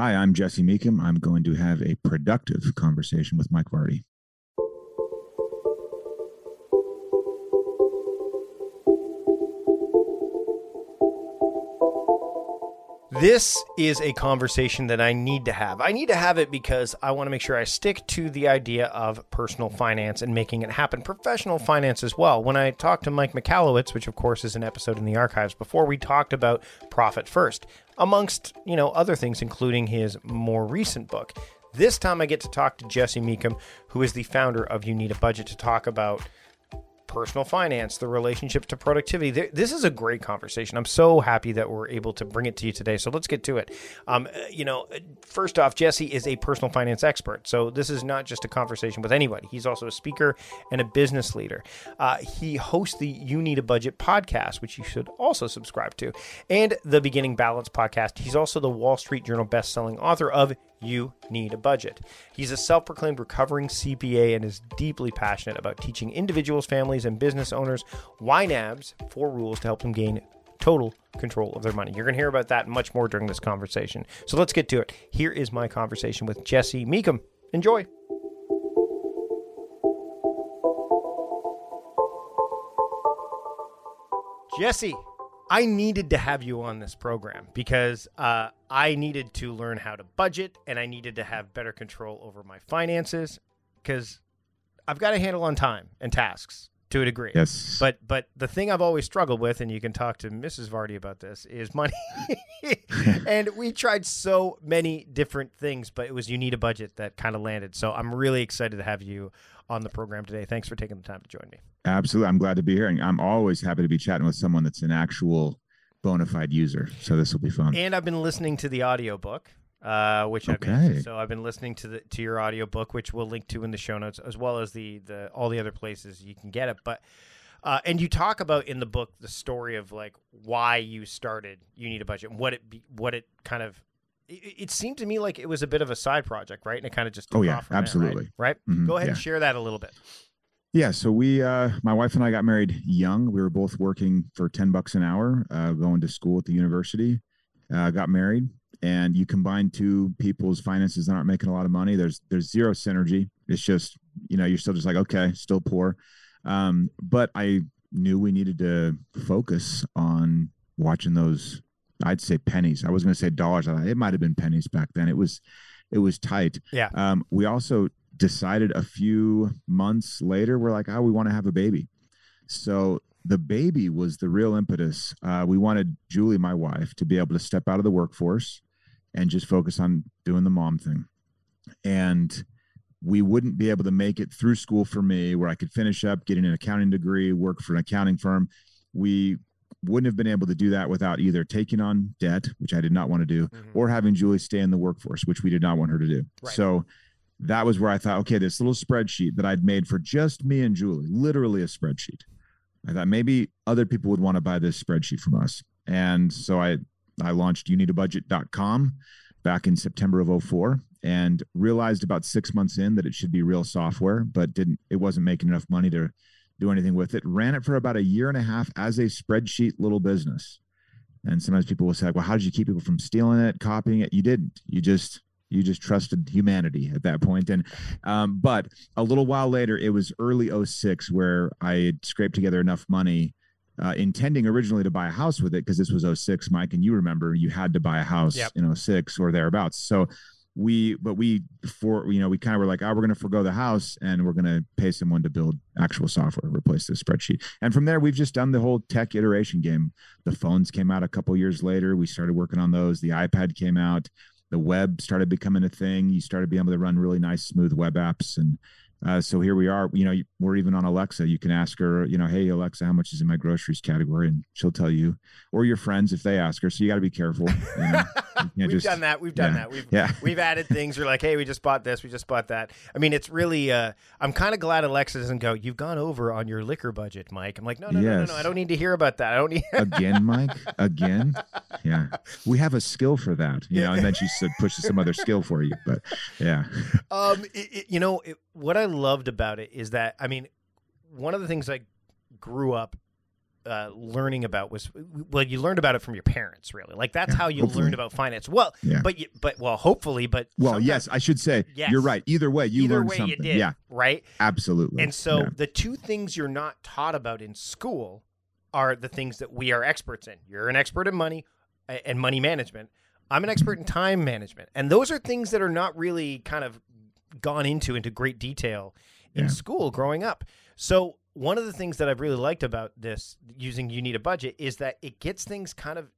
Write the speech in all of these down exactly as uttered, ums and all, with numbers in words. Hi, I'm Jesse Mecham. I'm going to have a productive conversation with Mike Vardy. This is a conversation that I need to have. I need to have it because I want to make sure I stick to the idea of personal finance and making it happen. Professional finance as well. When I talked to Mike Michalowicz, which of course is an episode in the archives before, we talked about Profit First, amongst, you know, other things, including his more recent book. This time I get to talk to Jesse Mecham, who is the founder of You Need a Budget, to talk about personal finance, the relationship to productivity. This is a great conversation. I'm so happy that we're able to bring it to you today. So let's get to it. Um, you know, first off, Jesse is a personal finance expert. So this is not just a conversation with anybody. He's also a speaker and a business leader. Uh, he hosts the You Need a Budget podcast, which you should also subscribe to, and the Beginning Balance podcast. He's also the Wall Street Journal bestselling author of You Need a Budget. He's a self-proclaimed recovering C P A and is deeply passionate about teaching individuals, families, and business owners Y NAB's four rules to help them gain total control of their money. You're going to hear about that much more during this conversation. So let's get to it. Here is my conversation with Jesse Mecham. Enjoy. Jesse, I needed to have you on this program because uh, I needed to learn how to budget and I needed to have better control over my finances because I've got a handle on time and tasks to a degree. Yes. But but the thing I've always struggled with, and you can talk to Missus Vardy about this, is money. And we tried so many different things, but it was You Need a Budget that kind of landed. So I'm really excited to have you on the program today. Thanks for taking the time to join me. Absolutely. I'm glad to be here. And I'm always happy to be chatting with someone that's an actual bona fide user. So this will be fun. And I've been listening to the audiobook, uh, which okay. I've been, so I've been listening to the, to your audiobook, which we'll link to in the show notes, as well as the, the, all the other places you can get it. But, uh, and you talk about in the book, the story of like why you started You Need a Budget, what it, be, what it kind of, it seemed to me like it was a bit of a side project, right? And it kind of just took oh, yeah, off from absolutely. That, right? right? Mm-hmm, Go ahead yeah. and share that a little bit. Yeah. So we, uh, my wife and I got married young. We were both working for ten bucks an hour, uh, going to school at the university, uh, got married, and you combine two people's finances that aren't making a lot of money. There's, there's zero synergy. It's just, you know, you're still just like, okay, still poor. Um, but I knew we needed to focus on watching those, I'd say pennies. I was going to say dollars. It might have been pennies back then. It was, it was tight. Yeah. Um, we also decided a few months later, we're like, oh, we want to have a baby. So the baby was the real impetus. Uh, we wanted Julie, my wife, to be able to step out of the workforce and just focus on doing the mom thing. And we wouldn't be able to make it through school for me, where I could finish up, getting an accounting degree, work for an accounting firm. We wouldn't have been able to do that without either taking on debt, which I did not want to do, mm-hmm. or having Julie stay in the workforce, which we did not want her to do. Right. So that was where I thought, okay, this little spreadsheet that I'd made for just me and Julie, literally a spreadsheet. I thought maybe other people would want to buy this spreadsheet from us. And so I, I launched you need a budget dot com back in September of oh four and realized about six months in that it should be real software, but didn't, it wasn't making enough money to do anything with it. Ran it for about a year and a half as a spreadsheet little business. And sometimes people will say, well, how did you keep people from stealing it, copying it? You didn't. You just you just trusted humanity at that point. And um, but a little while later, it was early oh six where I had scraped together enough money, uh, intending originally to buy a house with it, because this was oh six, Mike, and you remember you had to buy a house yep. in oh six or thereabouts. So We, but we, for, you know, we kind of were like, oh, we're going to forego the house and we're going to pay someone to build actual software, replace this spreadsheet. And from there, we've just done the whole tech iteration game. The phones came out a couple years later. We started working on those. The iPad came out. The web started becoming a thing. You started being able to run really nice, smooth web apps. And uh, so here we are, you know, we're even on Alexa. You can ask her, you know, hey, Alexa, how much is in my groceries category? And she'll tell you, or your friends if they ask her. So you got to be careful. You know? We've just, done that. We've done yeah, that. We've yeah. we've added things. We're like, hey, we just bought this. We just bought that. I mean, it's really. Uh, I'm kind of glad Alexa doesn't go, you've gone over on your liquor budget, Mike. I'm like, no, no, yes. no, no, no. I don't need to hear about that. I don't need again, Mike. Again, yeah. We have a skill for that, you know. And then she pushes some other skill for you, but yeah. Um, it, it, you know it, what I loved about it is that I mean, one of the things I grew up uh, learning about was, well, you learned about it from your parents, really. Like, that's yeah, how you hopefully. learned about finance. Well, yeah. but, you, but well, hopefully, but. Well, yes, I should say, yes. you're right. Either way, you Either learned way something. You did, yeah. Right? Absolutely. And so yeah. the two things you're not taught about in school are the things that we are experts in. You're an expert in money and money management. I'm an expert in time management. And those are things that are not really kind of gone into into great detail in yeah. school growing up. So one of the things that I've really liked about this, using You Need a Budget, is that it gets things kind of,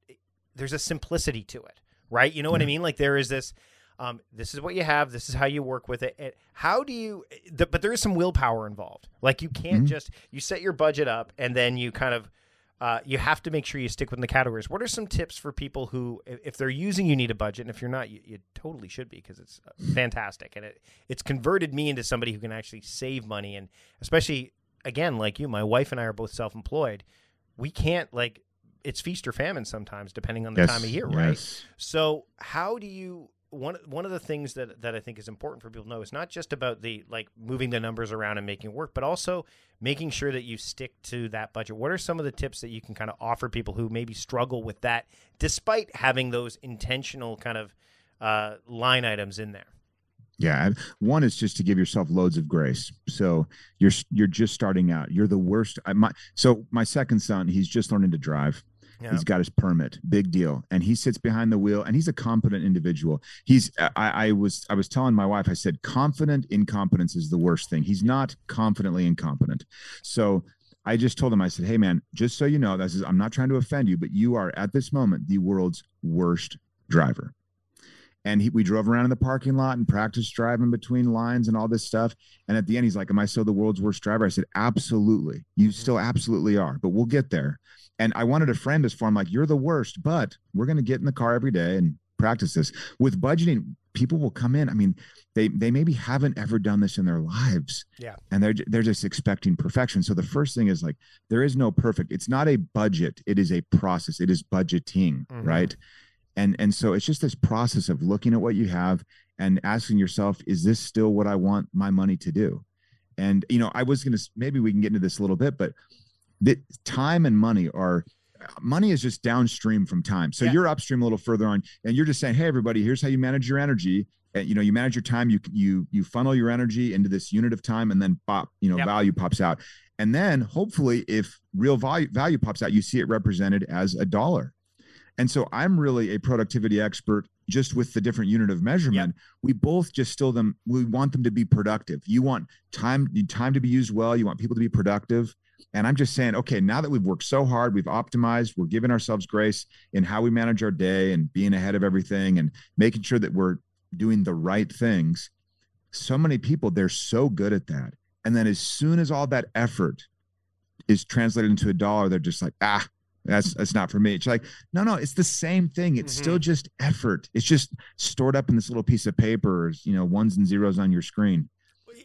there's a simplicity to it, right? You know yeah. what I mean? Like, there is this, um, this is what you have, this is how you work with it. And how do you, the, but there is some willpower involved. Like, you can't mm-hmm. just, you set your budget up and then you kind of, Uh, you have to make sure you stick within the categories. What are some tips for people who, if they're using You Need a Budget, and if you're not, you, you totally should be, because it's fantastic. And it it's converted me into somebody who can actually save money. And especially, again, like you, my wife and I are both self-employed. We can't, like, it's feast or famine sometimes, depending on the yes, time of year, yes. right? So how do you, one one of the things that, that I think is important for people to know is not just about the, like, moving the numbers around and making it work, but also making sure that you stick to that budget. What are some of the tips that you can kind of offer people who maybe struggle with that, despite having those intentional kind of uh, line items in there? Yeah. One is just to give yourself loads of grace. So you're, you're just starting out. You're the worst. I, my, so my second son, he's just learning to drive. Yeah. He's got his permit, big deal. And he sits behind the wheel, and he's a competent individual. He's, I, I was, I was telling my wife, I said, confident incompetence is the worst thing. He's not confidently incompetent. So I just told him, I said, hey man, just so you know, this is, I'm not trying to offend you, but you are at this moment the world's worst driver. And he, we drove around in the parking lot and practiced driving between lines and all this stuff. And at the end, he's like, am I still the world's worst driver? I said, absolutely. You mm-hmm. still absolutely are, but we'll get there. And I wanted to frame this for him like, you're the worst, but we're going to get in the car every day and practice this. With budgeting, people will come in. I mean, they they maybe haven't ever done this in their lives. Yeah. And they're they're just expecting perfection. So the first thing is, like, there is no perfect. It's not a budget. It is a process. It is budgeting, mm-hmm. right? And and so it's just this process of looking at what you have and asking yourself, is this still what I want my money to do? And, you know, I was going to, maybe we can get into this a little bit, but that time and money are, money is just downstream from time. So yeah. you're upstream a little further on, and you're just saying, hey, everybody, here's how you manage your energy. And, you know, you manage your time, you, you, you funnel your energy into this unit of time, and then pop, you know, yep. value pops out. And then hopefully if real value, value pops out, you see it represented as a dollar. And so I'm really a productivity expert just with the different unit of measurement. Yep. We both just still them. We want them to be productive. You want time, time to be used well. You want people to be productive. And I'm just saying, okay, now that we've worked so hard, we've optimized, we're giving ourselves grace in how we manage our day and being ahead of everything and making sure that we're doing the right things. So many people, they're so good at that. And then as soon as all that effort is translated into a dollar, they're just like, ah, that's, that's not for me. It's like, no, no, it's the same thing. It's mm-hmm. still just effort. It's just stored up in this little piece of paper, you know, ones and zeros on your screen.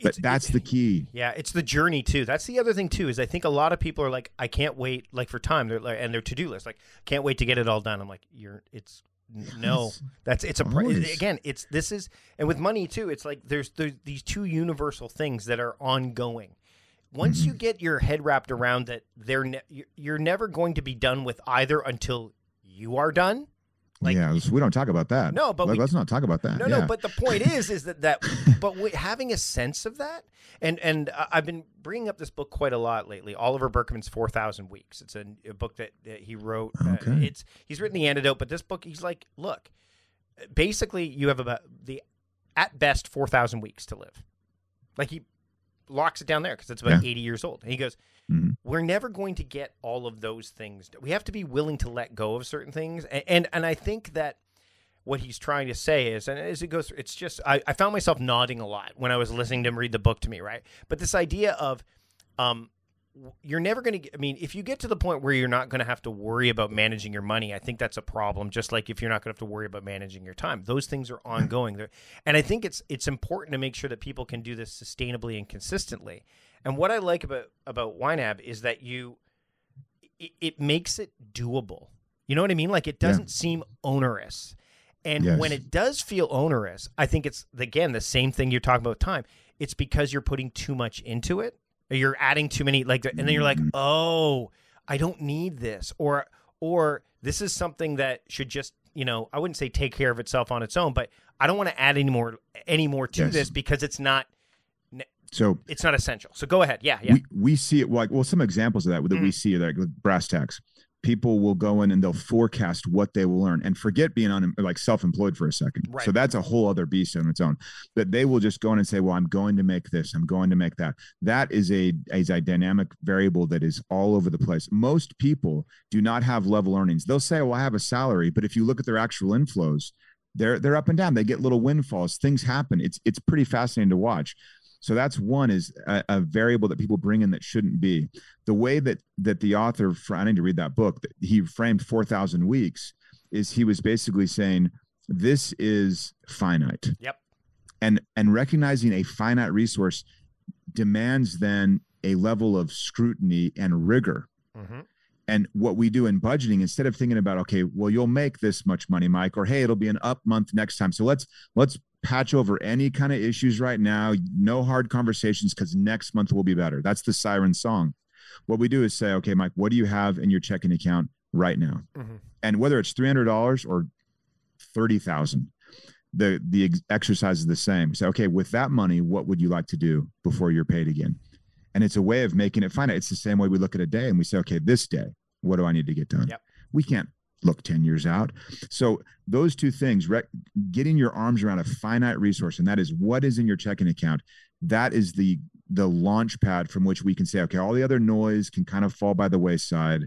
But it's, that's the key. Yeah, it's the journey too. That's the other thing too, is I think a lot of people are like, I can't wait, like, for time, they're like, and their to-do list, like, can't wait to get it all done. I'm like, you're, it's no, that's, it's a, Always. again, it's, this is, and with money too, it's like, there's, there's these two universal things that are ongoing. Once mm-hmm. you get your head wrapped around that, they're, ne- you're never going to be done with either until you are done. Like, yeah, we don't talk about that. No, but Let, we, let's not talk about that. No, yeah. no. But the point is, is that that, but we, having a sense of that, and and uh, I've been bringing up this book quite a lot lately. Oliver Berkman's four thousand Weeks. It's a, a book that, that he wrote. Okay. Uh, it's he's written The Antidote, but this book, he's like, look, basically, you have about the at best four thousand weeks to live. Like, he locks it down there because it's about yeah. eighty years old. And he goes, mm-hmm. we're never going to get all of those things. We have to be willing to let go of certain things. And and, and I think that what he's trying to say is, and as it goes through, it's just, I, I found myself nodding a lot when I was listening to him read the book to me, right? But this idea of um, you're never going to, I mean, if you get to the point where you're not going to have to worry about managing your money, I think that's a problem, just like if you're not going to have to worry about managing your time. Those things are ongoing. They're, and I think it's it's important to make sure that people can do this sustainably and consistently. And what I like about, about Y NAB is that you, it, it makes it doable. You know what I mean? Like, it doesn't yeah. seem onerous. And yes. when it does feel onerous, I think it's, again, the same thing you're talking about time. It's because you're putting too much into it, or you're adding too many, like, and then you're like, oh, I don't need this, or or this is something that should just, you know, I wouldn't say take care of itself on its own, but I don't want to add any more any more to yes. this because it's not so it's not essential. So go ahead. Yeah, yeah. We, we see it like well, some examples of that that mm. we see like with brass tacks. People will go in and they'll forecast what they will earn and forget being on like self-employed for a second. Right. So that's a whole other beast on its own, but they will just go in and say, well, I'm going to make this, I'm going to make that. That is a, is a dynamic variable that is all over the place. Most people do not have level earnings. They'll say, well, I have a salary, but if you look at their actual inflows, they're, they're up and down. They get little windfalls, things happen. It's, it's pretty fascinating to watch. So that's one is a, a variable that people bring in that shouldn't be. The way that that the author, I need to read that book, that he framed four thousand weeks is he was basically saying, this is finite. Yep. And, and recognizing a finite resource demands then a level of scrutiny and rigor. Mm-hmm. And what we do in budgeting, instead of thinking about, okay, well, you'll make this much money, Mike, or, hey, it'll be an up month next time. So let's, let's patch over any kind of issues right now. No hard conversations, because next month will be better. That's the siren song. What we do is say, okay, Mike, what do you have in your checking account right now? Mm-hmm. And whether it's three hundred dollars or thirty thousand dollars, the, the exercise is the same. So, okay, with that money, what would you like to do before you're paid again? And it's a way of making it finite. It's the same way we look at a day and we say, okay, this day, what do I need to get done? Yep. We can't look ten years out. So those two things, rec- getting your arms around a finite resource, and that is what is in your checking account. That is the, the launch pad from which we can say, okay, all the other noise can kind of fall by the wayside.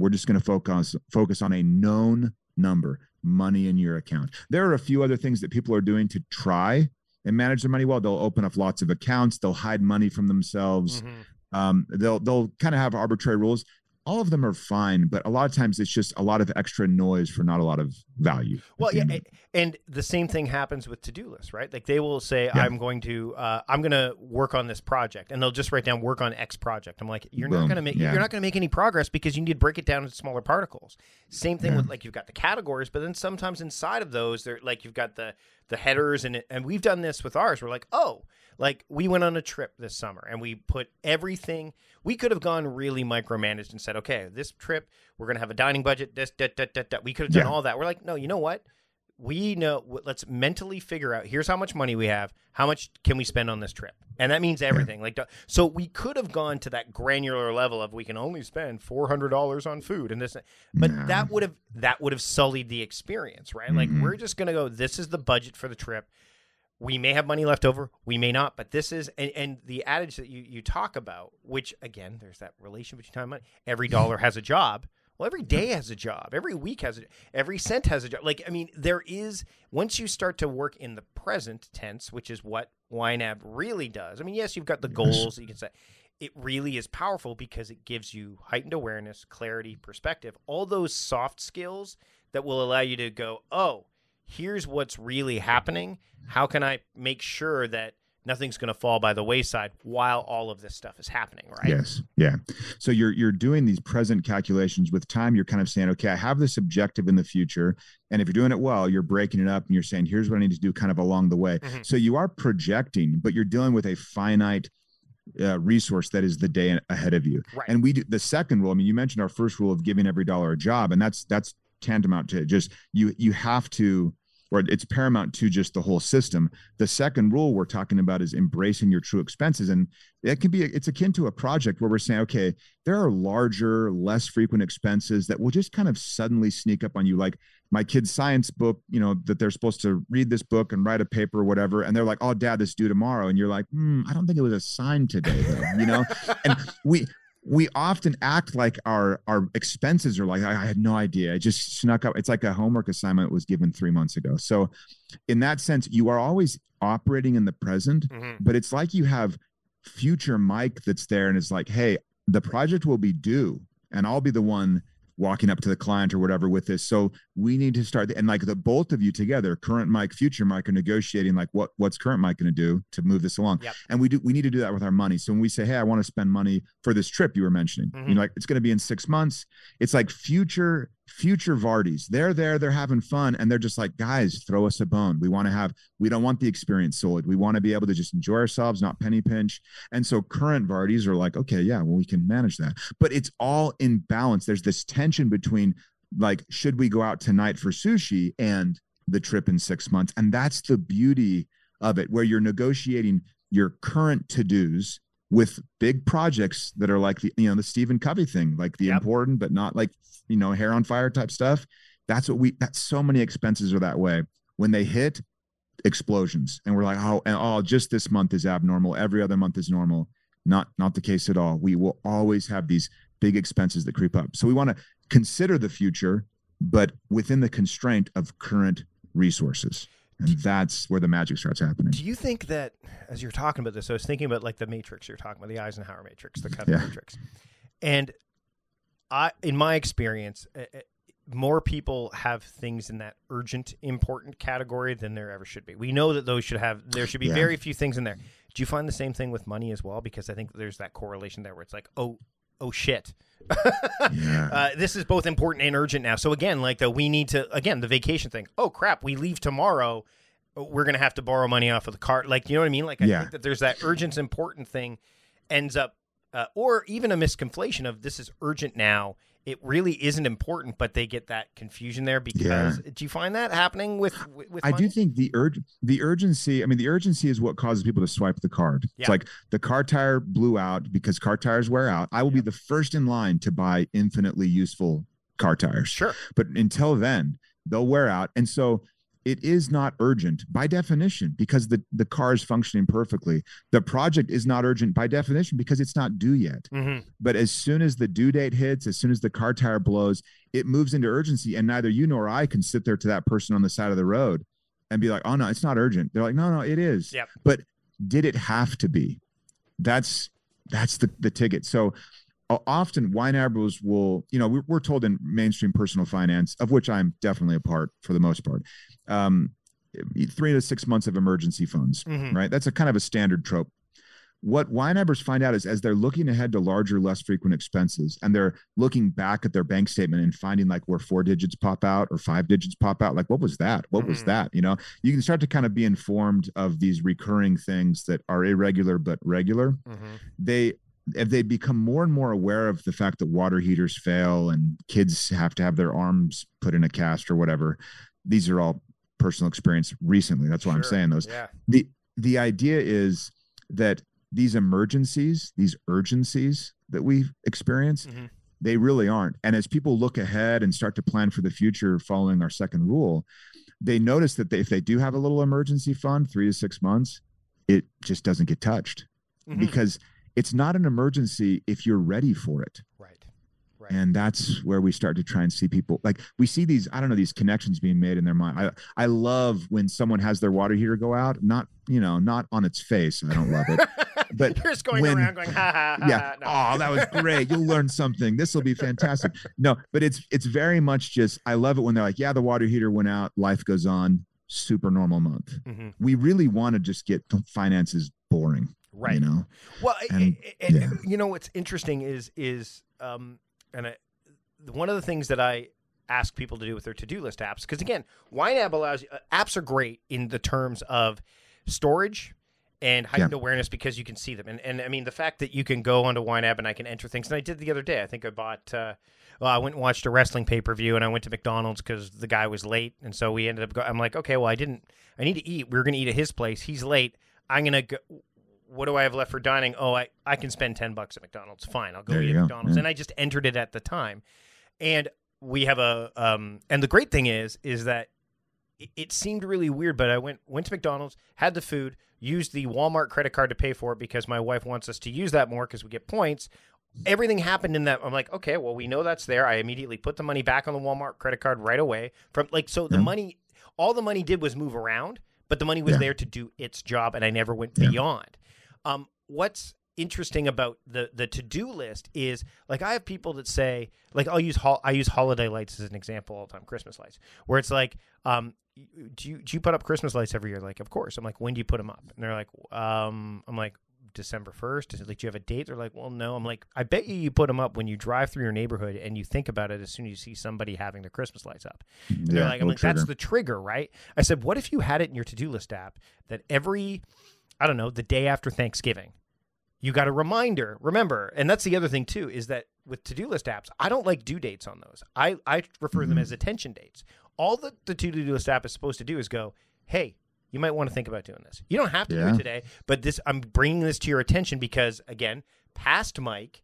We're just going to focus, focus on a known number, money in your account. There are a few other things that people are doing to try and manage their money well. They'll open up lots of accounts. They'll hide money from themselves. Mm-hmm. Um, they'll they'll kind of have arbitrary rules. All of them are fine, but a lot of times it's just a lot of extra noise for not a lot of value. Well, yeah, and the same thing happens with to-do lists, right? Like they will say, yeah. "I'm going to uh, I'm going to work on this project," and they'll just write down "work on X project." I'm like, "You're Boom. not going to make yeah. you're not going to make any progress because you need to break it down into smaller particles." Same thing yeah. with like you've got the categories, but then sometimes inside of those, they're like you've got the the headers, and and we've done this with ours. We're like, oh. Like we went on a trip this summer and we put everything, we could have gone really micromanaged and said, okay, this trip, we're going to have a dining budget. This, da, da, da, da. We could have done yeah. all that. We're like, no, you know what? We know, let's mentally figure out, here's how much money we have. How much can we spend on this trip? And that means everything. Yeah. Like, so we could have gone to that granular level of we can only spend four hundred dollars on food and this, but nah. that would have, that would have sullied the experience, right? Mm-hmm. Like we're just going to go, this is the budget for the trip. We may have money left over, we may not, but this is, and, and the adage that you, you talk about, which again, there's that relation between time and money. Every dollar has a job. Well, every day has a job. Every week has a job. Every cent has a job. Like, I mean, there is, once you start to work in the present tense, which is what Y NAB really does. I mean, yes, you've got the goals that you can set. It really is powerful because it gives you heightened awareness, clarity, perspective, all those soft skills that will allow you to go, oh, here's what's really happening. How can I make sure that nothing's going to fall by the wayside while all of this stuff is happening, right? Yes. Yeah. So you're you're doing these present calculations with time. You're kind of saying, okay, I have this objective in the future. And if you're doing it well, you're breaking it up and you're saying, here's what I need to do kind of along the way. Mm-hmm. So you are projecting, but you're dealing with a finite uh, resource that is the day ahead of you. Right. And we do the second rule. I mean, you mentioned our first rule of giving every dollar a job, and that's that's tantamount to just you you have to, or it's paramount to just the whole system. The second rule we're talking about is embracing your true expenses. And it can be, it's akin to a project where we're saying, okay, there are larger, less frequent expenses that will just kind of suddenly sneak up on you. Like my kid's science book, you know, that they're supposed to read this book and write a paper or whatever. And they're like, oh, dad, this due tomorrow. And you're like, hmm, I don't think it was assigned today, though, you know? And we, we often act like our, our expenses are like, I, I had no idea. I just snuck up. It's like a homework assignment was given three months ago. So in that sense, you are always operating in the present, mm-hmm. but it's like you have future Mike that's there and it's like, hey, the project will be due and I'll be the one walking up to the client or whatever with this. So we need to start. And like the both of you together, current Mike, future Mike, are negotiating like what what's current Mike going to do to move this along. Yep. And we do we need to do that with our money. So when we say, hey, I want to spend money for this trip you were mentioning, mm-hmm. you know, like it's going to be in six months. It's like future future Vardys. They're there, they're having fun, and they're just like, guys, throw us a bone. We want to have we don't want the experience sold. We want to be able to just enjoy ourselves, not penny pinch. And so current Vardys are like, okay, yeah, well, we can manage that. But it's all in balance. There's this tension between, like, should we go out tonight for sushi and the trip in six months? And that's the beauty of it, where you're negotiating your current to-dos with big projects that are like the, you know, the Stephen Covey thing, like the yep. important, but not like, you know, hair on fire type stuff. That's what we, that's so many expenses are that way. When they hit, explosions. And we're like, oh, and oh, just this month is abnormal. Every other month is normal. Not, not the case at all. We will always have these big expenses that creep up. So we want to consider the future, but within the constraint of current resources. And do, that's where the magic starts happening. Do you think that, as you're talking about this, I was thinking about like the matrix you're talking about, the Eisenhower matrix, the Covey yeah. matrix. And I, in my experience, uh, more people have things in that urgent, important category than there ever should be. We know that those should have, there should be yeah. very few things in there. Do you find the same thing with money as well? Because I think there's that correlation there where it's like, oh, oh shit. yeah. uh, this is both important and urgent now. So again, like the, we need to, again, the vacation thing. Oh crap. We leave tomorrow. We're going to have to borrow money off of the card. Like, you know what I mean? Like I yeah. think that there's that urgent, important thing ends up, uh, or even a misconflation of this is urgent now. It really isn't important, but they get that confusion there because yeah. do you find that happening with, with, with I money? do think the urge, the urgency, I mean, the urgency is what causes people to swipe the card. Yeah. It's like the car tire blew out because car tires wear out. I will yeah. be the first in line to buy infinitely useful car tires. Sure. But until then they'll wear out. And so it is not urgent by definition because the, the car is functioning perfectly. The project is not urgent by definition because it's not due yet. Mm-hmm. But as soon as the due date hits, as soon as the car tire blows, it moves into urgency. And neither you nor I can sit there to that person on the side of the road and be like, oh no, it's not urgent. They're like, no, no, it is. Yep. But did it have to be? That's, that's the, the ticket. So often Y N A Bs will, you know, we're, we're told in mainstream personal finance, of which I'm definitely a part for the most part, um, three to six months of emergency funds, mm-hmm. right? That's a kind of a standard trope. What Y N A Bs find out is as they're looking ahead to larger, less frequent expenses, and they're looking back at their bank statement and finding like where four digits pop out or five digits pop out, like, what was that? What mm-hmm. was that? You know, you can start to kind of be informed of these recurring things that are irregular, but regular. Mm-hmm. They, if they become more and more aware of the fact that water heaters fail and kids have to have their arms put in a cast or whatever, these are all personal experience recently. That's why sure. I'm saying those. Yeah. The, the idea is that these emergencies, these urgencies that we experience, mm-hmm. they really aren't. And as people look ahead and start to plan for the future, following our second rule, they notice that they, if they do have a little emergency fund, three to six months, it just doesn't get touched mm-hmm. because it's not an emergency if you're ready for it. Right. Right. And that's where we start to try and see people like we see these, I don't know, these connections being made in their mind. I, I love when someone has their water heater go out, not, you know, not on its face. I don't love it. But you're just going when, around going, ha, ha, ha, yeah, no. Oh, that was great. You'll learn something. This will be fantastic. No, but it's, it's very much just, I love it when they're like, yeah, the water heater went out. Life goes on. Super normal month. Mm-hmm. We really want to just get finances boring. Right. You know? Well, and, and, and, yeah. you know, what's interesting is, is, um, and I, one of the things that I ask people to do with their to-do list apps, because again, Y N A B allows uh, apps are great in the terms of storage and heightened yeah. awareness because you can see them. And, and I mean, the fact that you can go onto Y N A B and I can enter things. And I did the other day, I think I bought, uh, well, I went and watched a wrestling pay-per-view and I went to McDonald's because the guy was late. And so we ended up going, I'm like, okay, well, I didn't, I need to eat. We were going to eat at his place. He's late. I'm going to go. What do I have left for dining? Oh, I, I can spend ten bucks at McDonald's. Fine. I'll go there eat at go. McDonald's. Yeah. And I just entered it at the time. And we have a, um, and the great thing is, is that it, it seemed really weird, but I went, went to McDonald's, had the food, used the Walmart credit card to pay for it because my wife wants us to use that more because we get points. Everything happened in that. I'm like, okay, well, we know that's there. I immediately put the money back on the Walmart credit card right away from like, so the yeah. money, all the money did was move around, but the money was yeah. there to do its job. And I never went yeah. beyond. Um, what's interesting about the the to-do list is, like, I have people that say, like, I'll use ho- I use holiday lights as an example all the time, Christmas lights, where it's like, um do you do you put up Christmas lights every year? Like, of course. I'm like, when do you put them up? And they're like, um I'm like, December first. Is it like, do you have a date? They're like, well, no. I'm like, I bet you you put them up when you drive through your neighborhood and you think about it as soon as you see somebody having their Christmas lights up. And yeah, they're like, I'm like, trigger. That's the trigger, right? I said, what if you had it in your to-do list app that every, I don't know, the day after Thanksgiving, you got a reminder, remember? And that's the other thing too, is that with to-do list apps, I don't like due dates on those. I, I refer mm-hmm. to them as attention dates. All that the to-do list app is supposed to do is go, hey, you might want to think about doing this. You don't have to yeah. do it today, but this I'm bringing this to your attention because, again, past Mike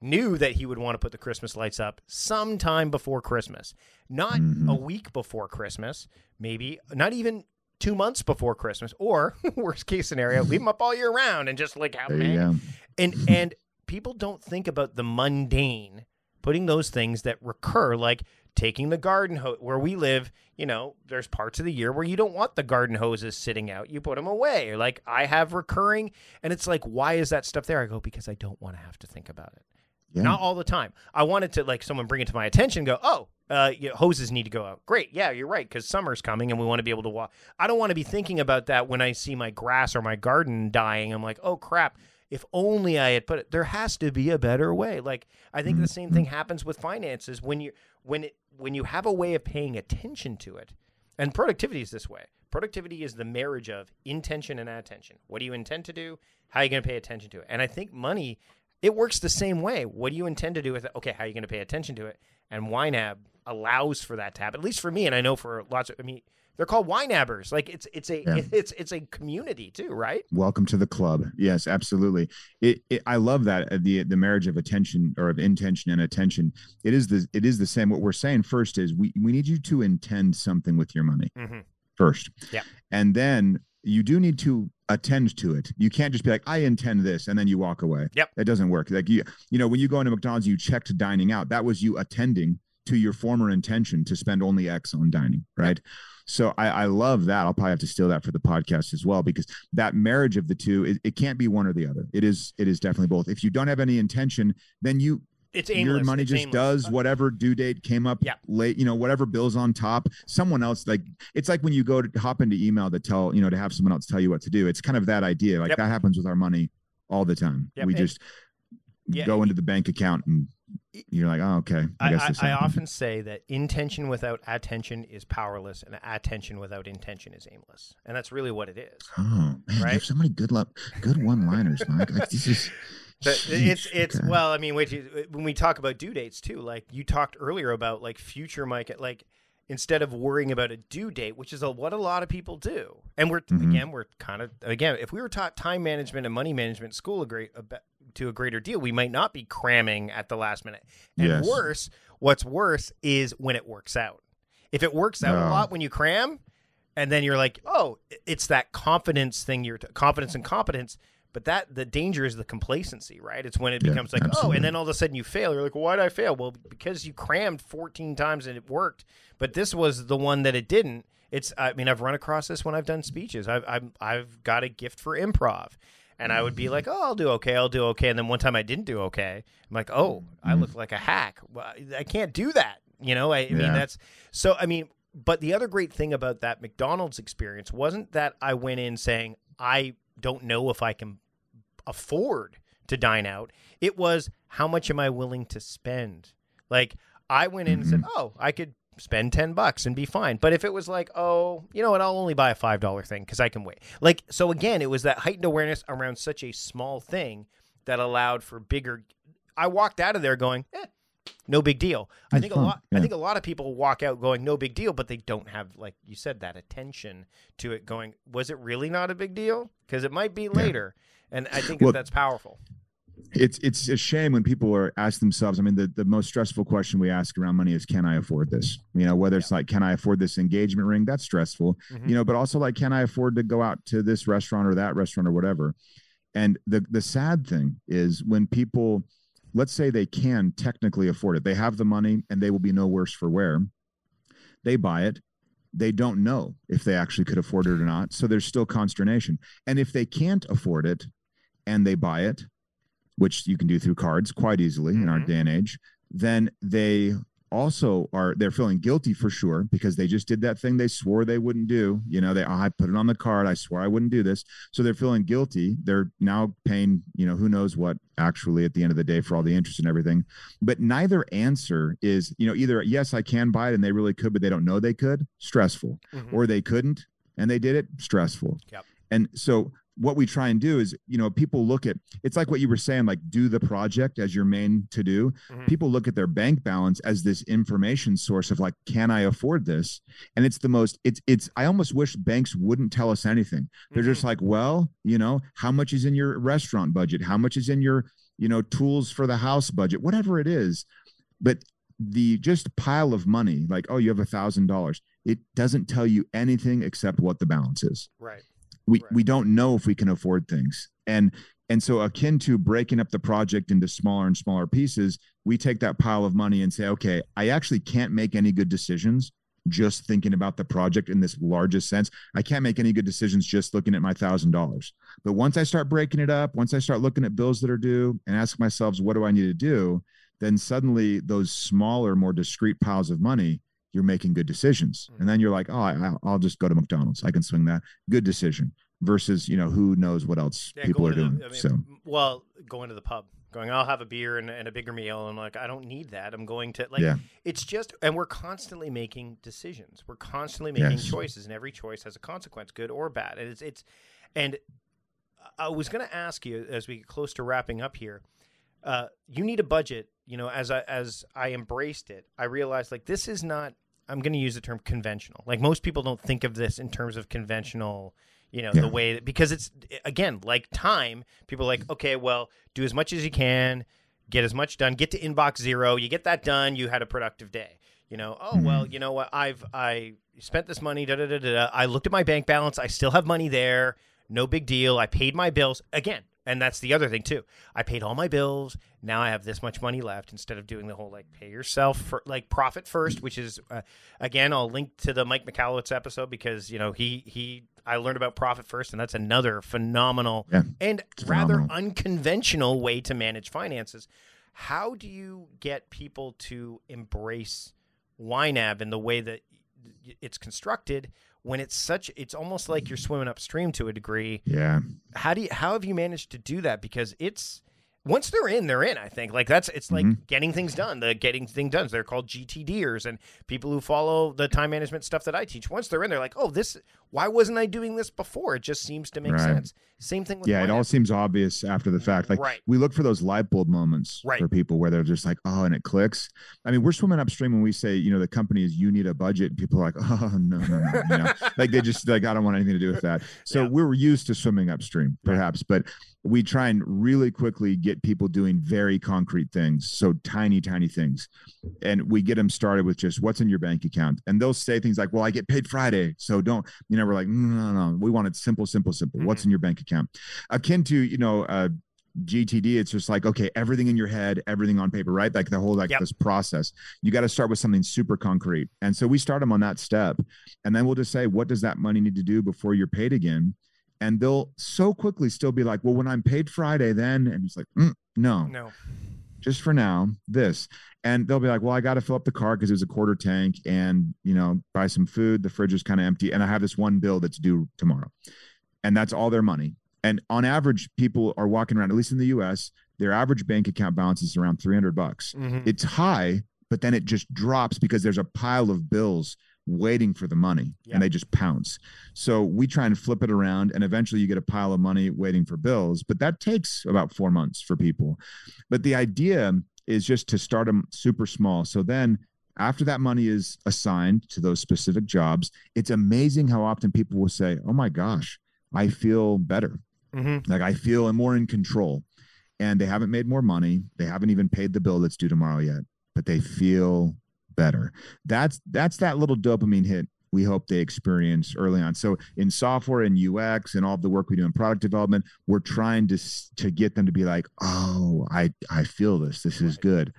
knew that he would want to put the Christmas lights up sometime before Christmas. Not mm-hmm. a week before Christmas, maybe, not even two months before Christmas, or, worst case scenario, leave them up all year round and just like have them. And, and people don't think about the mundane, putting those things that recur, like taking the garden hose. Where we live, you know, there's parts of the year where you don't want the garden hoses sitting out. You put them away. Like, I have recurring, and it's like, why is that stuff there? I go, because I don't want to have to think about it. Yeah. Not all the time. I wanted to, like, someone bring it to my attention, go, oh, uh, you know, hoses need to go out. Great. Yeah, you're right, because summer's coming and we want to be able to walk. I don't want to be thinking about that when I see my grass or my garden dying. I'm like, oh, crap. If only I had put it. There has to be a better way. Like, I think the same thing happens with finances. When you when it when you have a way of paying attention to it, and productivity is this way. Productivity is the marriage of intention and attention. What do you intend to do? How are you going to pay attention to it? And I think money, it works the same way. What do you intend to do with it? Okay, how are you going to pay attention to it? And Y N A B allows for that to happen. At least for me, and I know for lots of. I mean. They're called Y N A Bers. Like it's it's a yeah. it's it's a community too, right? Welcome to the club. Yes, absolutely. It, it I love that the the marriage of attention or of intention and attention. It is the it is the same. What we're saying first is we we need you to intend something with your money mm-hmm. first. Yeah, and then you do need to attend to it. You can't just be like, I intend this, and then you walk away. Yep, that doesn't work. Like you you know when you go into McDonald's, you checked dining out. That was you attending to your former intention to spend only X on dining, right? Yep. So I, I love that. I'll probably have to steal that for the podcast as well, because that marriage of the two, it, it can't be one or the other. It is, it is definitely both. If you don't have any intention, then you, it's aimless. Your money it's just aimless. Does whatever due date came up yeah. late, you know, whatever bill's on top, someone else, like, it's like when you go to hop into email to tell, you know, to have someone else tell you what to do. It's kind of that idea. Like yep. that happens with our money all the time. Yep. We and, just yeah, go into the bank account and you're like, oh, okay. I, I, guess I, I often say that intention without attention is powerless, and attention without intention is aimless, and that's really what it is. Oh man, right? You have so many good luck, good one-liners, Mike. Like, this is, but it's it's okay. Well, I mean, when we talk about due dates too, like you talked earlier about like future Mike, like instead of worrying about a due date, which is a, what a lot of people do, and we're mm-hmm. again, we're kind of again, if we were taught time management and money management in school, a great. A, to a greater deal, we might not be cramming at the last minute. And yes. worse, what's worse is when it works out. If it works out no. a lot when you cram, and then you're like, oh, it's that confidence thing, you're t- confidence and competence. But that the danger is the complacency, right? It's when it yeah, becomes like, absolutely. Oh, and then all of a sudden you fail. You're like, well, why did I fail? Well, because you crammed fourteen times and it worked, but this was the one that it didn't. It's, I mean, I've run across this when I've done speeches. I've, I've, I've got a gift for improv. And I would be like, oh, I'll do okay, I'll do okay. And then one time I didn't do okay. I'm like, oh, I look like a hack. Well, I can't do that. You know, I, I yeah. mean, that's so, I mean, but the other great thing about that McDonald's experience wasn't that I went in saying, I don't know if I can afford to dine out. It was, how much am I willing to spend? Like, I went in mm-hmm. and said, oh, I could spend ten bucks and be fine. But if it was like, oh, you know what, I'll only buy a five dollar thing because I can wait. Like, so again, it was that heightened awareness around such a small thing that allowed for bigger. I walked out of there going, eh, no big deal. That's I think fun. a lot, yeah. I think a lot of people walk out going, no big deal, but they don't have, like you said, that attention to it going, was it really not a big deal? Because it might be later. Yeah. And I think well, that that's powerful. It's it's a shame when people are ask themselves, I mean, the, the most stressful question we ask around money is, can I afford this? You know, whether it's yeah. like, can I afford this engagement ring? That's stressful, mm-hmm. you know, but also like, can I afford to go out to this restaurant or that restaurant or whatever? And the the sad thing is when people, let's say they can technically afford it, they have the money and they will be no worse for wear. They buy it. They don't know if they actually could afford it or not. So there's still consternation. And if they can't afford it and they buy it, which you can do through cards quite easily mm-hmm. in our day and age, then they also are, they're feeling guilty for sure, because they just did that thing they swore they wouldn't do. You know, they, oh, I put it on the card, I swore I wouldn't do this. So they're feeling guilty. They're now paying, you know, who knows what actually at the end of the day for all the interest and everything. But neither answer is, you know, either yes, I can buy it and they really could, but they don't know they could, stressful, mm-hmm. or they couldn't and they did it, stressful. Yep. And so what we try and do is, you know, people look at, it's like what you were saying, like do the project as your main to do. Mm-hmm. People look at their bank balance as this information source of like, can I afford this? And it's the most, it's, it's, I almost wish banks wouldn't tell us anything. They're mm-hmm. just like, well, you know, how much is in your restaurant budget? How much is in your, you know, tools for the house budget, whatever it is. But the just pile of money, like, oh, you have a thousand dollars. It doesn't tell you anything except what the balance is. Right. We, right. we don't know if we can afford things. And, and so akin to breaking up the project into smaller and smaller pieces, we take that pile of money and say, okay, I actually can't make any good decisions just thinking about the project in this largest sense. I can't make any good decisions just looking at my thousand dollars. But once I start breaking it up, once I start looking at bills that are due and ask myself, what do I need to do? Then suddenly those smaller, more discrete piles of money, you're making good decisions. And then you're like, oh, I, I'll just go to McDonald's. I can swing that. Good decision versus, you know, who knows what else yeah, people are doing. The, I mean, so, well, going to the pub, going, I'll have a beer and, and a bigger meal. And like, I don't need that. I'm going to like, yeah. it's just, and we're constantly making decisions. We're constantly making yes. choices, and every choice has a consequence, good or bad. And it's, it's, and I was going to ask you as we get close to wrapping up here, uh, you need a budget. You know, as I, as I embraced it, I realized like this is not, I'm going to use the term conventional. Like most people don't think of this in terms of conventional, you know, yeah. the way that, because it's, again, like time, people are like, okay, well, do as much as you can, get as much done, get to inbox zero. You get that done, you had a productive day. You know, oh, well, you know what, I've, I spent this money, da da da da. I looked at my bank balance. I still have money there. No big deal. I paid my bills again. And that's the other thing, too. I paid all my bills. Now I have this much money left instead of doing the whole, like, pay yourself, for like, profit first, which is, uh, again, I'll link to the Mike Michalowicz episode because, you know, he, he I learned about profit first, and that's another phenomenal yeah, and phenomenal. rather unconventional way to manage finances. How do you get people to embrace Y NAB in the way that it's constructed when it's such, it's almost like you're swimming upstream to a degree. Yeah. How do you, how have you managed to do that? Because it's, once they're in, they're in, I think. Like that's, it's like mm-hmm. getting things done, the getting things done. They're called GTDers, and people who follow the time management stuff that I teach, once they're in, they're like, oh, this, why wasn't I doing this before? It just seems to make right. sense. Same thing with Yeah, it all seems obvious after the fact. Like right. we look for those light bulb moments right. for people where they're just like, oh, and it clicks. I mean, we're swimming upstream when we say, you know, the company is, you need a budget. And people are like, oh, no, no, no. You know? Like they just like, I don't want anything to do with that. So yeah. we're used to swimming upstream perhaps, yeah. but we try and really quickly get people doing very concrete things. So tiny, tiny things. And we get them started with just what's in your bank account. And they'll say things like, well, I get paid Friday. So don't, you know, we're like, no, no, no. We want it simple, simple, simple. Mm-hmm. What's in your bank account? Akin to, you know, uh, G T D, it's just like, okay, everything in your head, everything on paper, right? Like the whole, like yep. this process, you got to start with something super concrete. And so we start them on that step. And then we'll just say, what does that money need to do before you're paid again? And they'll so quickly still be like, well, when I'm paid Friday, then, and it's like, mm, no, no, just for now, this. And they'll be like, well, I got to fill up the car because it was a quarter tank and, you know, buy some food. The fridge is kind of empty. And I have this one bill that's due tomorrow. And that's all their money. And on average, people are walking around, at least in the U S, their average bank account balance is around three hundred bucks. Mm-hmm. It's high, but then it just drops because there's a pile of bills waiting for the money yeah. and they just pounce. So we try and flip it around, and eventually you get a pile of money waiting for bills, but that takes about four months for people. But the idea is just to start them super small. So then after that money is assigned to those specific jobs, it's amazing how often people will say, oh my gosh, I feel better. Mm-hmm. Like I feel more in control, and they haven't made more money. They haven't even paid the bill that's due tomorrow yet, but they feel better. That's, that's that little dopamine hit we hope they experience early on. So in software and U X and all of the work we do in product development, we're trying to, to get them to be like, oh, I, I feel this, this is good.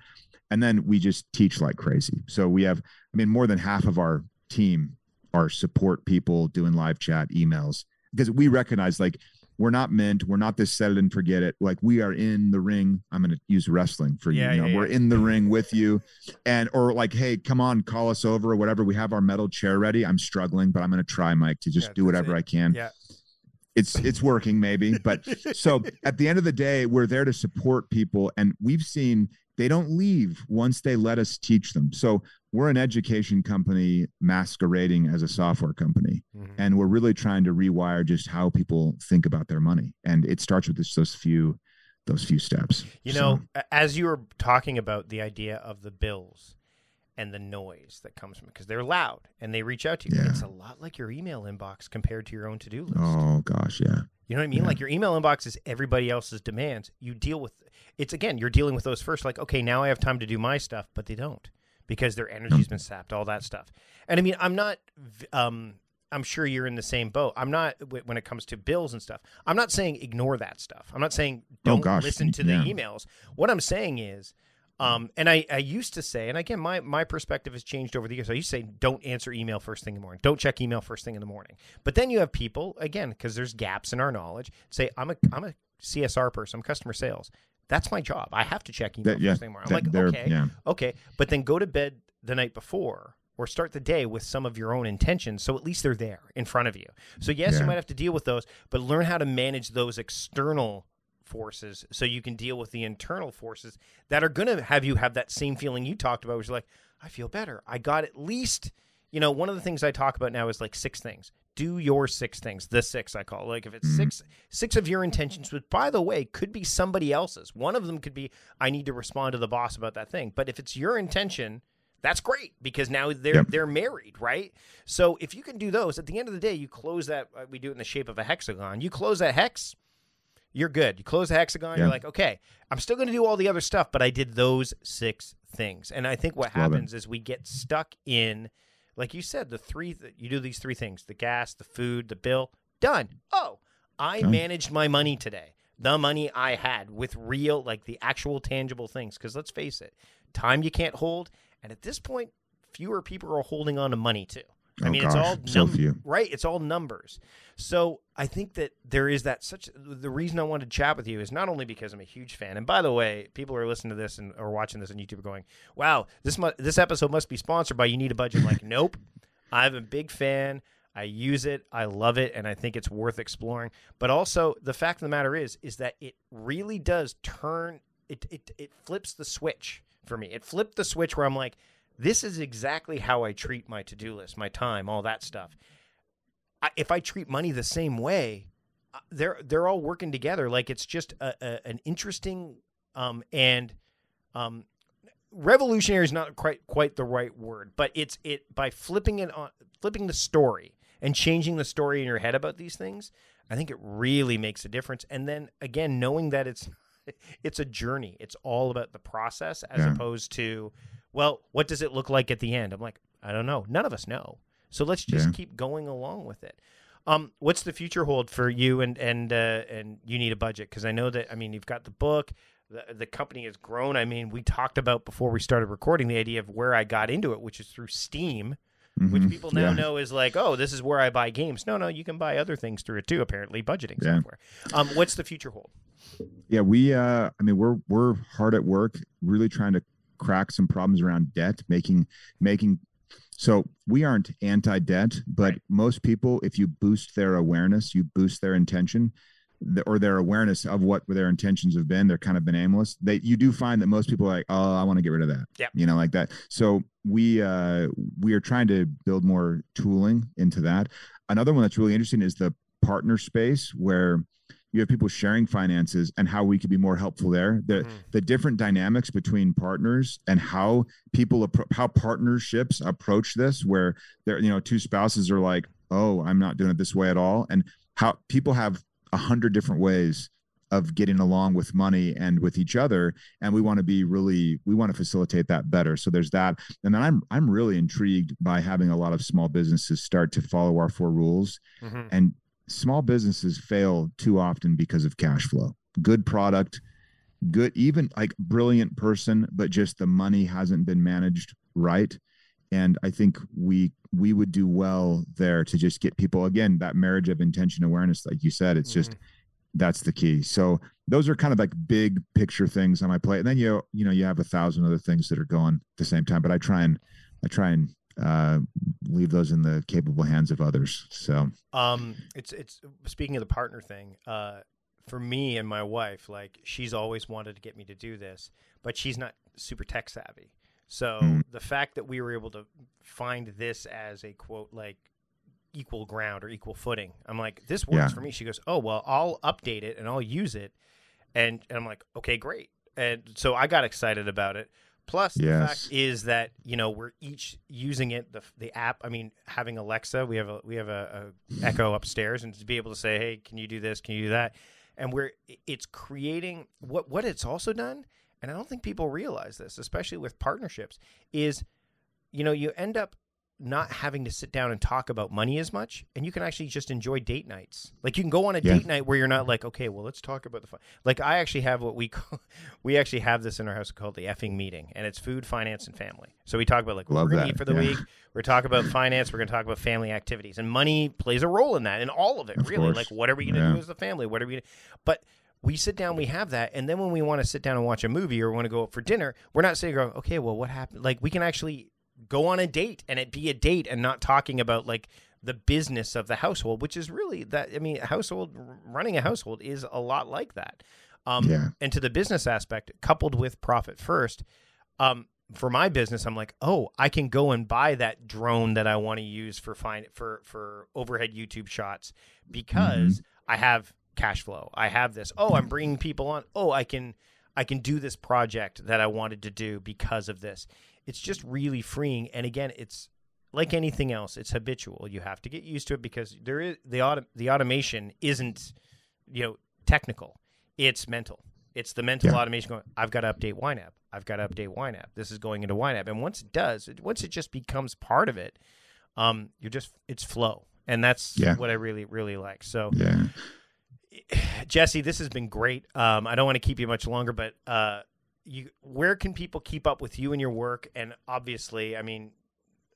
And then we just teach like crazy. So we have, I mean, more than half of our team are support people doing live chat, emails, because we recognize, like, we're not meant, we're not this set it and forget it. Like, we are in the ring. I'm going to use wrestling for you. Yeah, you know? yeah, we're yeah. in the ring with you. And, or like, hey, come on, call us over or whatever. We have our metal chair ready. I'm struggling, but I'm going to try, Mike, to just yeah, do whatever it. I can. Yeah. It's, it's working maybe, but so at the end of the day, we're there to support people. And we've seen they don't leave once they let us teach them. So we're an education company masquerading as a software company. Mm-hmm. And we're really trying to rewire just how people think about their money. And it starts with just those few, those few steps. You so. know, as you were talking about the idea of the bills and the noise that comes from it, because they're loud and they reach out to you. Yeah. It's a lot like your email inbox compared to your own to-do list. Oh gosh, yeah. You know what I mean? Yeah. Like, your email inbox is everybody else's demands. You deal with it's again, you're dealing with those first, like, okay, now I have time to do my stuff, but they don't, because their energy's been sapped, all that stuff. And I mean, I'm not um I'm sure you're in the same boat. I'm not, when it comes to bills and stuff. I'm not saying ignore that stuff. I'm not saying don't oh, gosh. listen to yeah. the emails. What I'm saying is Um, and I, I used to say, and again, my, my perspective has changed over the years. I used to say, don't answer email first thing in the morning. Don't check email first thing in the morning. But then you have people, again, because there's gaps in our knowledge, say, I'm a I'm a C S R person, I'm customer sales. That's my job. I have to check email that, first yeah, thing in the morning. I'm that, like, okay, yeah. okay. But then go to bed the night before or start the day with some of your own intentions, so at least they're there in front of you. So yes, yeah. you might have to deal with those, but learn how to manage those external forces so you can deal with the internal forces that are going to have you have that same feeling you talked about, which is like, I feel better. I got at least, you know, one of the things I talk about now is like six things. Do your six things, the six I call. Like, if it's six, six of your intentions, which, by the way, could be somebody else's. One of them could be, I need to respond to the boss about that thing. But if it's your intention, that's great, because now they're yep. they're married, right? So if you can do those, at the end of the day, you close that, we do it in the shape of a hexagon. You close that hex, you're good. You close the hexagon, yeah. you're like, okay, I'm still going to do all the other stuff, but I did those six things. And I think what Love happens it. is we get stuck in, like you said, the three, th- you do these three things, the gas, the food, the bill, done. Oh, I done. managed my money today. The money I had with real, like the actual tangible things. Because let's face it, time you can't hold. And at this point, fewer people are holding on to money too. I mean, oh, it's all so num- right. It's all numbers. So I think that there is that such the reason I wanted to chat with you is not only because I'm a huge fan. And by the way, people are listening to this and are watching this on YouTube are going, wow, this, mu- this episode must be sponsored by You Need a Budget. I'm like, nope, I'm a big fan. I use it. I love it. And I think it's worth exploring. But also the fact of the matter is, is that it really does turn it. It, it flips the switch for me. It flipped the switch where I'm like, this is exactly how I treat my to-do list, my time, all that stuff. I, if I treat money the same way, they're they're all working together. Like, it's just a, a, an interesting um, and um, revolutionary is not quite quite the right word, but it's it by flipping it on, flipping the story and changing the story in your head about these things. I think it really makes a difference. And then again, knowing that it's it's a journey. It's all about the process as yeah. opposed to, well, what does it look like at the end? I'm like, I don't know. None of us know. So let's just yeah. keep going along with it. Um, what's the future hold for you and and uh, and You Need a Budget? Because I know that, I mean, you've got the book. The, the company has grown. I mean, we talked about before we started recording the idea of where I got into it, which is through Steam, mm-hmm. which people now yeah. know is like, oh, this is where I buy games. No, no, you can buy other things through it too, apparently, budgeting yeah. software. Um, what's the future hold? Yeah, we, uh, I mean, we're we're hard at work, really trying to crack some problems around debt, making, making, so we aren't anti-debt, but right. most people, if you boost their awareness, you boost their intention the, or their awareness of what their intentions have been, they're kind of been aimless. They, you do find that most people are like, oh, I want to get rid of that. Yep. You know, like that. So we, uh, we are trying to build more tooling into that. Another one that's really interesting is the partner space where you have people sharing finances and how we could be more helpful there. The mm-hmm. the different dynamics between partners and how people, how partnerships approach this, where they're, you know, two spouses are like, oh, I'm not doing it this way at all. And how people have a hundred different ways of getting along with money and with each other. And we want to be really, we want to facilitate that better. So there's that. And then I'm, I'm really intrigued by having a lot of small businesses start to follow our four rules mm-hmm. and, small businesses fail too often because of cash flow. Good product, good, even like brilliant person, but just the money hasn't been managed right. And I think we we would do well there to just get people, again, that marriage of intention awareness, like you said, it's mm-hmm. just, that's the key. So those are kind of like big picture things on my plate. And then, you you know, you have a thousand other things that are going at the same time, but I try and, I try and uh, leave those in the capable hands of others. So, um, it's, it's speaking of the partner thing, uh, for me and my wife, like she's always wanted to get me to do this, but she's not super tech savvy. So mm-hmm. the fact that we were able to find this as a quote, like equal ground or equal footing, I'm like, this works yeah. for me. She goes, oh, well, I'll update it and I'll use it. And, and I'm like, okay, great. And so I got excited about it. Plus, yes. the fact is that, you know, we're each using it, the the app. I mean, having Alexa, we have a we have a, a Echo upstairs, and to be able to say, hey, can you do this? Can you do that? And we're it's creating what what it's also done. And I don't think people realize this, especially with partnerships, is, you know, you end up not having to sit down and talk about money as much, and you can actually just enjoy date nights. Like you can go on a yeah. date night where you're not like, okay, well, let's talk about the fun. Like I actually have what we call, we actually have this in our house called the effing meeting, and it's food, finance, and family. So we talk about like what we're going to eat for the yeah. week. We're talking about finance. We're going to talk about family activities, and money plays a role in that, in all of it, of really. Course. Like what are we going to yeah. do as a family? What are we going to, but we sit down, we have that, and then when we want to sit down and watch a movie or want to go out for dinner, we're not sitting going, okay, well, what happened? Like we can actually go on a date and it be a date and not talking about like the business of the household, which is really that, I mean, household running a household is a lot like that. Um, yeah. And to the business aspect coupled with profit first, um, for my business, I'm like, oh, I can go and buy that drone that I want to use for fine for, for overhead YouTube shots because mm-hmm. I have cash flow. I have this, oh, I'm bringing people on. Oh, I can, I can do this project that I wanted to do because of this. It's just really freeing. And again, it's like anything else. It's habitual. You have to get used to it because there is the auto, the automation isn't, you know, technical. It's mental. It's the mental yeah. automation going, I've got to update Y NAB. I've got to update Y NAB. This is going into Y NAB. And once it does, it, once it just becomes part of it, um, you're just, it's flow. And that's yeah. what I really, really like. So yeah. Jesse, this has been great. Um, I don't want to keep you much longer, but, uh, you, where can people keep up with you and your work? And obviously, I mean,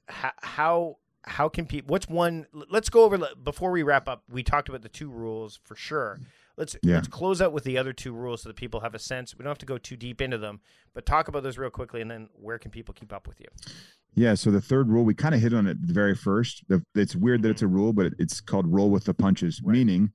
how, how, how can people, what's one, let's go over, before we wrap up, we talked about the two rules for sure. Let's, yeah. let's close out with the other two rules so that people have a sense. We don't have to go too deep into them, but talk about those real quickly. And then where can people keep up with you? Yeah. So the third rule, we kind of hit on it the very first. It's weird that it's a rule, but it's called roll with the punches, right. meaning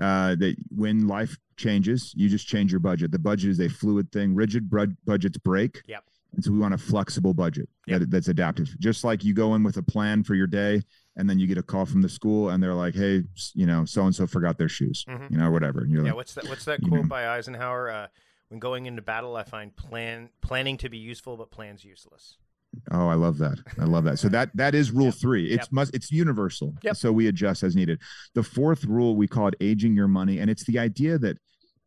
uh, that when life changes, you just change your budget. The budget is a fluid thing. Rigid bud- budgets break. Yep. And so we want a flexible budget yep. that, that's adaptive. Just like you go in with a plan for your day and then you get a call from the school and they're like, hey, you know, so-and-so forgot their shoes, mm-hmm. you know, whatever. And you're yeah, like, what's that, what's that quote know. by Eisenhower? Uh, when going into battle, I find plan planning to be useful, but plans useless. Oh, I love that. I love that. So that, that is rule yep. three. It's yep. must, it's universal. Yep. So we adjust as needed. The fourth rule, we call it aging your money. And it's the idea that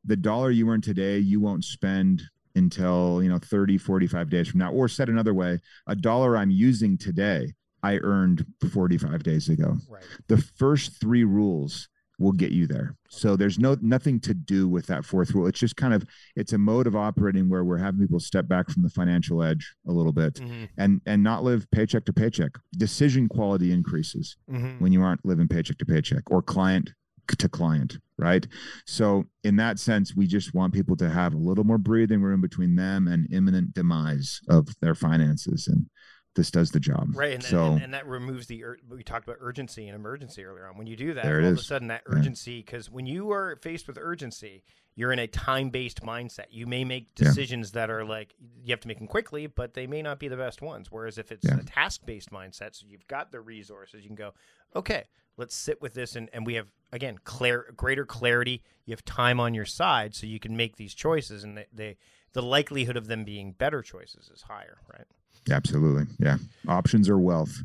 the dollar you earn today, you won't spend until, you know, thirty, forty-five days from now, or said another way, a dollar I'm using today, I earned forty-five days ago. Right. The first three rules will get you there. Okay. So there's no, nothing to do with that fourth rule. It's just kind of, it's a mode of operating where we're having people step back from the financial edge a little bit mm-hmm. and, and not live paycheck to paycheck. Decision quality increases mm-hmm. when you aren't living paycheck to paycheck or client to client. Right. So in that sense, we just want people to have a little more breathing room between them and imminent demise of their finances. And this does the job. Right. And, so, and, and that removes the, ur- we talked about urgency and emergency earlier on. When you do that, all is. of a sudden that urgency, because yeah. when you are faced with urgency, you're in a time-based mindset. You may make decisions yeah. that are like, you have to make them quickly, but they may not be the best ones. Whereas if it's yeah. a task-based mindset, so you've got the resources, you can go, okay, let's sit with this. And, and we have, again, clear, greater clarity. You have time on your side, so you can make these choices. And they, they, the likelihood of them being better choices is higher, right? Absolutely. Yeah. Options are wealth.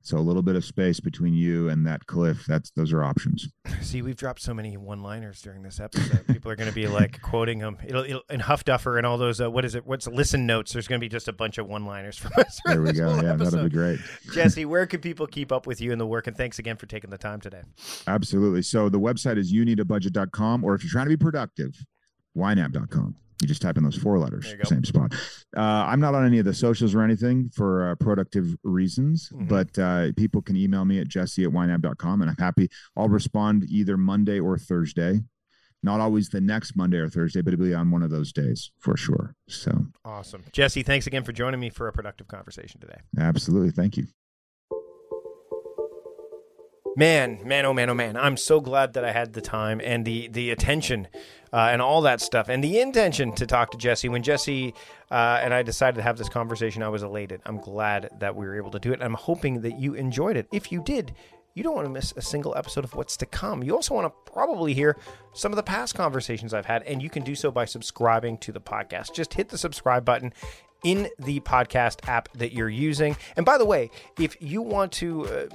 So a little bit of space between you and that cliff, that's those are options. See, we've dropped so many one-liners during this episode. People are going to be like quoting them. It'll, it'll, and Huff Duffer and all those, uh, what is it, what's listen notes? There's going to be just a bunch of one-liners from us. There we go. Yeah, episode. That'll be great. Jesse, where can people keep up with you and the work? And thanks again for taking the time today. Absolutely. So the website is you need a budget dot com, or if you're trying to be productive, Y N A B dot com. You just type in those four letters, same spot. Uh, I'm not on any of the socials or anything for uh, productive reasons, mm-hmm. but uh, people can email me at jesse at Y N A B dot com, and I'm happy. I'll respond either Monday or Thursday. Not always the next Monday or Thursday, but it'll be on one of those days for sure. So awesome. Jesse, thanks again for joining me for a productive conversation today. Absolutely. Thank you. Man, man, oh, man, oh, man. I'm so glad that I had the time and the the attention uh, and all that stuff and the intention to talk to Jesse. When Jesse uh, and I decided to have this conversation, I was elated. I'm glad that we were able to do it. I'm hoping that you enjoyed it. If you did, you don't want to miss a single episode of what's to come. You also want to probably hear some of the past conversations I've had, and you can do so by subscribing to the podcast. Just hit the subscribe button in the podcast app that you're using. And by the way, if you want to uh,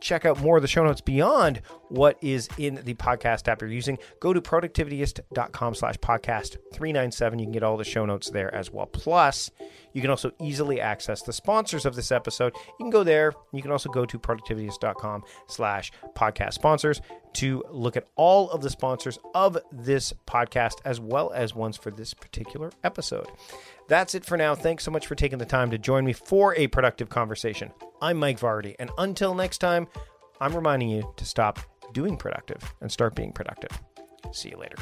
check out more of the show notes beyond what is in the podcast app you're using, go to productivityist dot com slash podcast three ninety-seven. You can get all the show notes there as well. Plus, you can also easily access the sponsors of this episode. You can go there. You can also go to productivityist dot com slash podcast sponsors to look at all of the sponsors of this podcast, as well as ones for this particular episode. That's it for now. Thanks so much for taking the time to join me for a productive conversation. I'm Mike Vardy, and until next time, I'm reminding you to stop doing productive and start being productive. See you later.